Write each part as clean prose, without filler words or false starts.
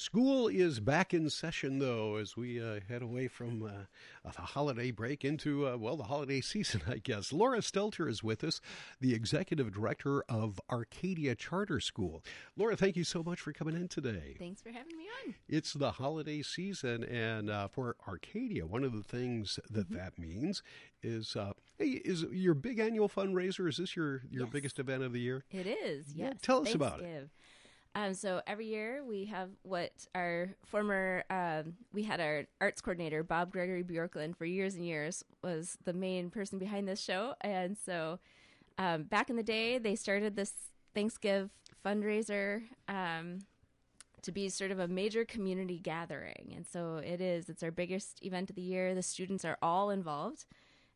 School is back in session, though, as we head away from the holiday break into, the holiday season, I guess. Laura Stelter is with us, the Executive Director of Arcadia Charter School. Laura, thank you so much for coming in today. Thanks for having me on. It's the holiday season, and for Arcadia, one of the things that means is, is your big annual fundraiser, is this your biggest event of the year? It is, yes. Yeah, tell us about it. So every year we have what our former, we had our arts coordinator, Bob Gregory Bjorklund, for years and years was the main person behind this show. And so back in the day, they started this ThanksGive fundraiser to be sort of a major community gathering. And so it's our biggest event of the year. The students are all involved.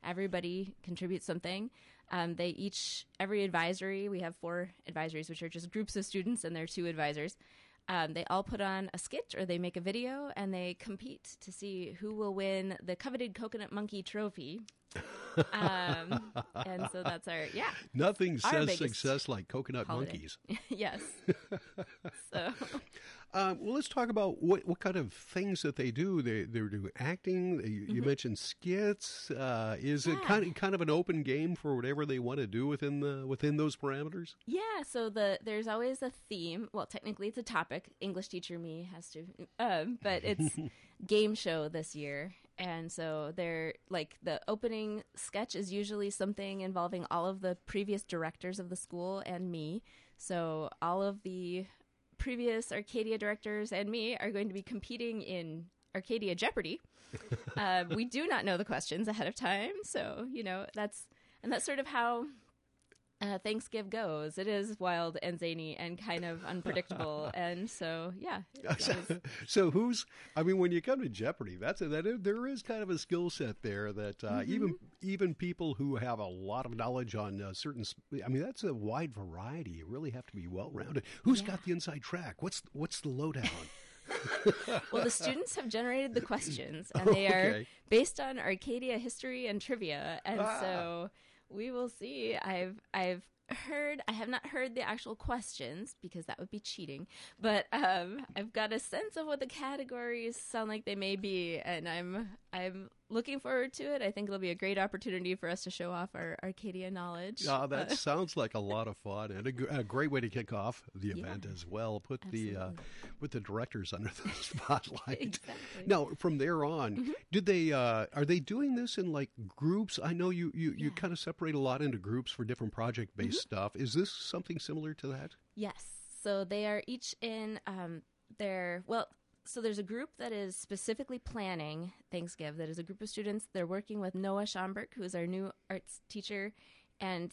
Everybody contributes something. Every advisory, we have 4 advisories, which are just groups of students and their 2 advisors. They all put on a skit or they make a video and they compete to see who will win the coveted coconut monkey trophy. And so that's our Nothing says success like coconut monkeys. Yes. So. Well, let's talk about what kind of things that they do. They do acting. You mentioned skits. Is it kind of an open game for whatever they want to do within those parameters? Yeah. So there's always a theme. Well, technically it's a topic. English teacher me has to, but it's game show this year. And so they're like the opening sketch is usually something involving all of the previous directors of the school and me. So all of the previous Arcadia directors and me are going to be competing in Arcadia Jeopardy. We do not know the questions ahead of time. So, that's sort of how ThanksGive goes. It is wild and zany and kind of unpredictable. And so, So when you come to Jeopardy, there is kind of a skill set there that even people who have a lot of knowledge on that's a wide variety. You really have to be well-rounded. Who's got the inside track? What's the lowdown? Well, the students have generated the questions and they are based on Arcadia history and trivia. And so we will see. I have not heard the actual questions because that would be cheating, but I've got a sense of what the categories sound like they may be, and I'm looking forward to it. I think it'll be a great opportunity for us to show off our Arcadia knowledge. That sounds like a lot of fun and a great way to kick off the event as well. Put the directors under the spotlight. Exactly. Now, from there on, did they are they doing this in like groups? I know you kind of separate a lot into groups for different project-based stuff. Is this something similar to that? Yes. So they are each in so there's a group that is specifically planning ThanksGive. That is a group of students. They're working with Noah Schomburg, who is our new arts teacher, and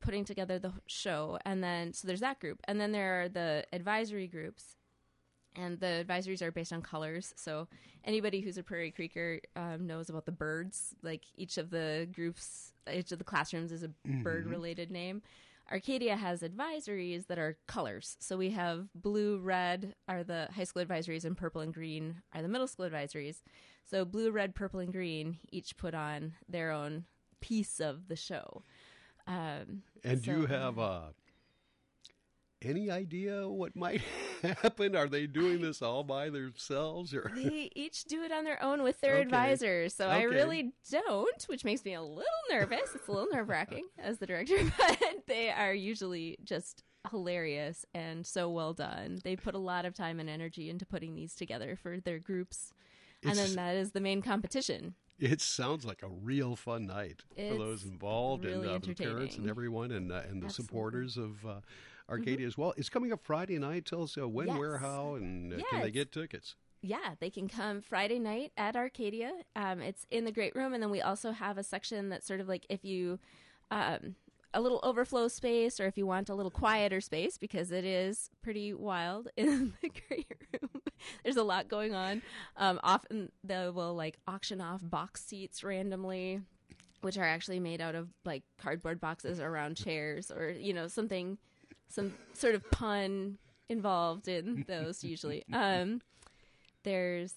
putting together the show. And then, so there's that group. And then there are the advisory groups. And the advisories are based on colors. So anybody who's a Prairie Creeker knows about the birds. Like each of the groups, each of the classrooms is a bird-related name. Arcadia has advisories that are colors. So we have blue, red are the high school advisories, and purple and green are the middle school advisories. So blue, red, purple, and green each put on their own piece of the show. Do you have any idea what might happen? Are they doing this all by themselves? Or? They each do it on their own with their advisors. So I really don't, which makes me a little nervous. It's a little nerve-wracking as the director, but they are usually just hilarious and so well done. They put a lot of time and energy into putting these together for their groups. And then that is the main competition. It sounds like a real fun night for those involved, really, and the parents and everyone and the supporters of Arcadia as well. It's coming up Friday night. Tell us when, where, how, and can they get tickets? Yeah, they can come Friday night at Arcadia. It's in the Great Room, and then we also have a section that's sort of like if you a little overflow space, or if you want a little quieter space, because it is pretty wild in the Great Room. There's a lot going on. Often they will auction off box seats randomly, which are actually made out of cardboard boxes around chairs, or some sort of pun involved in those usually. There's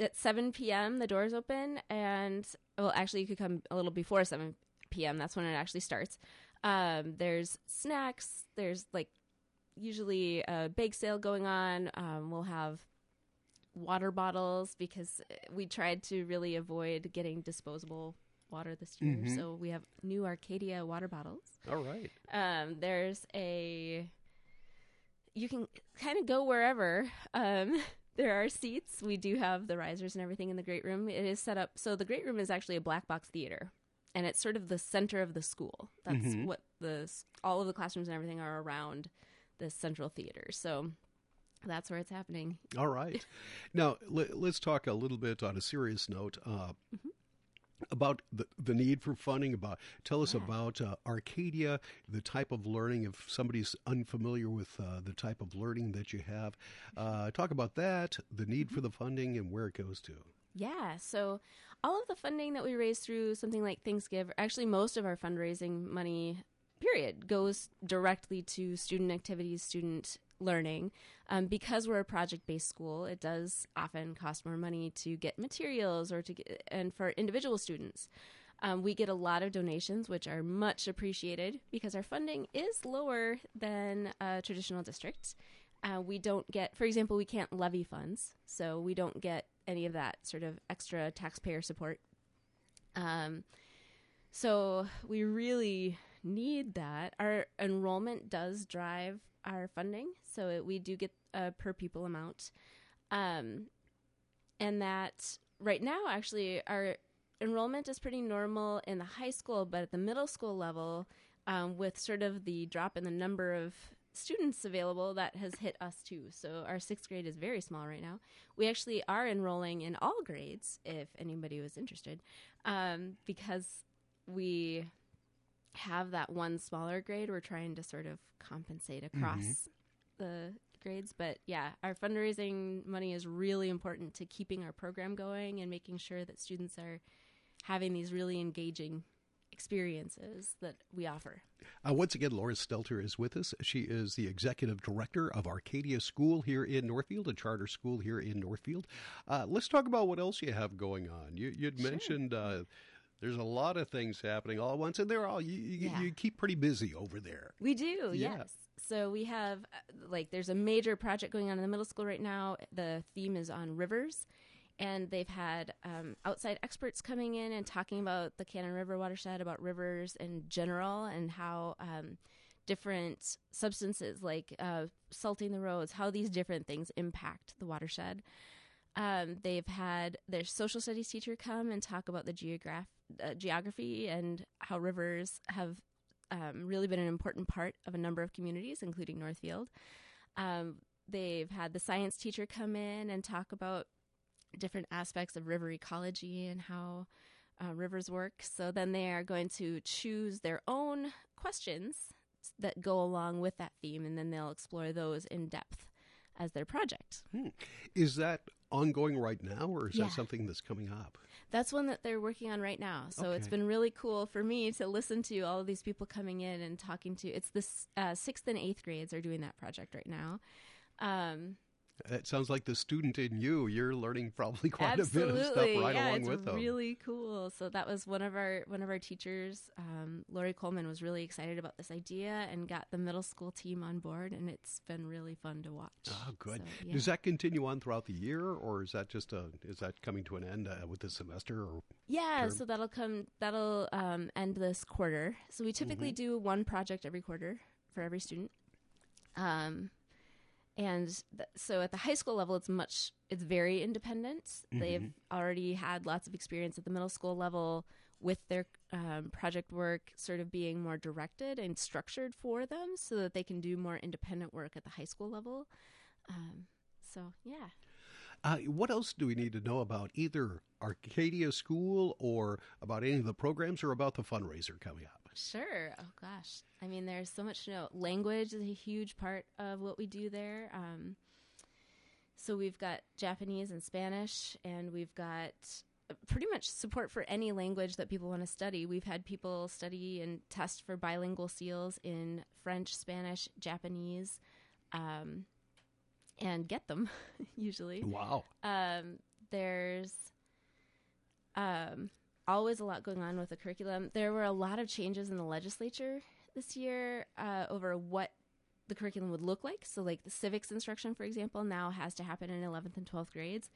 at 7 p.m. the doors open, and actually you could come a little before 7 p.m. That's when it actually starts. There's snacks. There's usually a bake sale going on. We'll have water bottles because we tried to really avoid getting disposable water this year. Mm-hmm. So we have new Arcadia water bottles. All right. There's a... You can kind of go wherever. There are seats. We do have the risers and everything in the great room. It is set up. So the great room is actually a black box theater. And it's sort of the center of the school. That's mm-hmm. what all of the classrooms and everything are around this central theater. So that's where it's happening. All right. Now, let's talk a little bit on a serious note mm-hmm. about the need for funding. Tell us about Arcadia, the type of learning, if somebody's unfamiliar with the type of learning that you have. Talk about that, the need mm-hmm. for the funding, and where it goes to. Yeah, so all of the funding that we raise through something like ThanksGive, actually most of our fundraising money, period, goes directly to student activities, student learning. Because we're a project-based school, it does often cost more money to get materials and for individual students. We get a lot of donations, which are much appreciated because our funding is lower than a traditional district. We don't get, for example, we can't levy funds, so we don't get any of that sort of extra taxpayer support. So we really need that. Our enrollment does drive our funding, so we do get a per pupil amount. And that right now, actually, our enrollment is pretty normal in the high school, but at the middle school level, with sort of the drop in the number of students available, that has hit us too. So our sixth grade is very small right now. We actually are enrolling in all grades, if anybody was interested, because we have that one smaller grade. We're trying to sort of compensate across mm-hmm. the grades. But yeah, our fundraising money is really important to keeping our program going and making sure that students are having these really engaging experiences that we offer. Once again, Laura Stelter is with us. She is the executive director of Arcadia School here in Northfield, a charter school here in Northfield. Let's talk about what else you have going on. You'd sure. mentioned there's a lot of things happening all at once, and they're all you keep pretty busy over there. We do, yeah. Yes. So we have there's a major project going on in the middle school right now. The theme is on rivers. And they've had outside experts coming in and talking about the Cannon River watershed, about rivers in general, and how different substances like salting the roads, how these different things impact the watershed. They've had their social studies teacher come and talk about the geography and how rivers have really been an important part of a number of communities, including Northfield. They've had the science teacher come in and talk about different aspects of river ecology and how rivers work. So then they are going to choose their own questions that go along with that theme, and then they'll explore those in depth as their project. Is that ongoing right now, or is that something that's coming up? That's one that they're working on right now. So it's been really cool for me to listen to all of these people coming in and talking to. It's the 6th and 8th grades are doing that project right now. That sounds like the student in you. You're learning probably quite a bit of stuff along with them. It's really cool. So that was one of our teachers, Lori Coleman, was really excited about this idea and got the middle school team on board, and it's been really fun to watch. Oh, good. So, yeah. Does that continue on throughout the year, or is that just is that coming to an end with the semester? Or term? So that'll end this quarter. So we typically mm-hmm. do one project every quarter for every student. And so at the high school level, it's very independent. Mm-hmm. They've already had lots of experience at the middle school level with their project work sort of being more directed and structured for them so that they can do more independent work at the high school level. So, yeah. What else do we need to know about either Arcadia School or about any of the programs or about the fundraiser coming up? Sure. Oh, gosh. I mean, there's so much to know. Language is a huge part of what we do there. So we've got Japanese and Spanish, and we've got pretty much support for any language that people want to study. We've had people study and test for bilingual seals in French, Spanish, Japanese, and get them, usually. Wow. There's always a lot going on with the curriculum. There were a lot of changes in the legislature this year over what the curriculum would look like. So like the civics instruction, for example, now has to happen in 11th and 12th grades,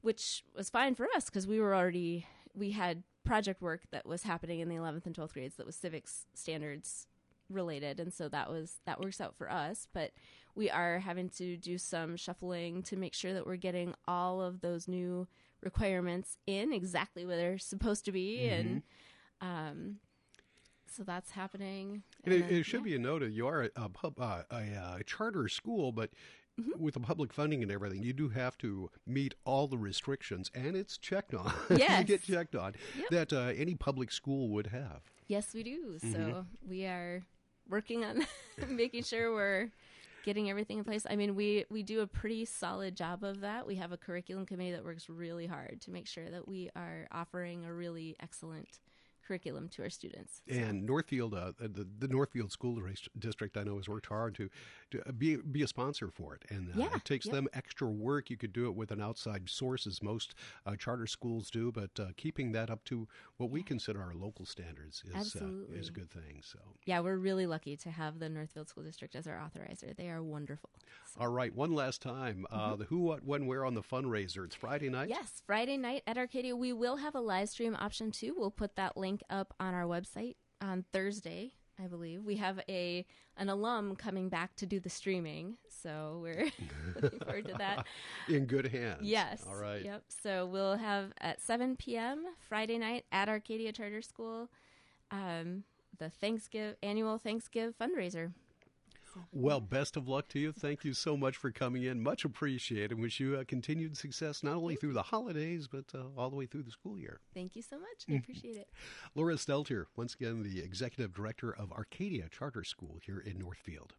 which was fine for us because we had project work that was happening in the 11th and 12th grades that was civics standards related. And so that works out for us, but we are having to do some shuffling to make sure that we're getting all of those new requirements in exactly where they're supposed to be. Mm-hmm. And, so that's happening. And it should be a note that you are a charter school, but mm-hmm. with the public funding and everything, you do have to meet all the restrictions, and it's checked on. Yes. You get checked on that any public school would have. Yes, we do. Mm-hmm. So we are working on making sure we're getting everything in place. I mean, we do a pretty solid job of that. We have a curriculum committee that works really hard to make sure that we are offering a really excellent curriculum to our students. And Northfield, the Northfield School District, I know has worked hard to be a sponsor for it. And it takes them extra work. You could do it with an outside source, as most charter schools do, but keeping that up to what we consider our local standards is a good thing. So yeah, we're really lucky to have the Northfield School District as our authorizer. They are wonderful. So. All right, one last time, the who, what, when, where on the fundraiser. It's Friday night? Yes, Friday night at Arcadia. We will have a live stream option too. We'll put that link up on our website on Thursday, I believe. We have an alum coming back to do the streaming, so we're looking forward to that. In good hands. Yes. All right. Yep. So we'll have at 7 p.m. Friday night at Arcadia Charter School, the annual ThanksGive fundraiser. Well, best of luck to you. Thank you so much for coming in. Much appreciated. Wish you continued success, not only through the holidays, but all the way through the school year. Thank you so much. I appreciate it. Laura Stelter, once again, the Executive Director of Arcadia Charter School here in Northfield.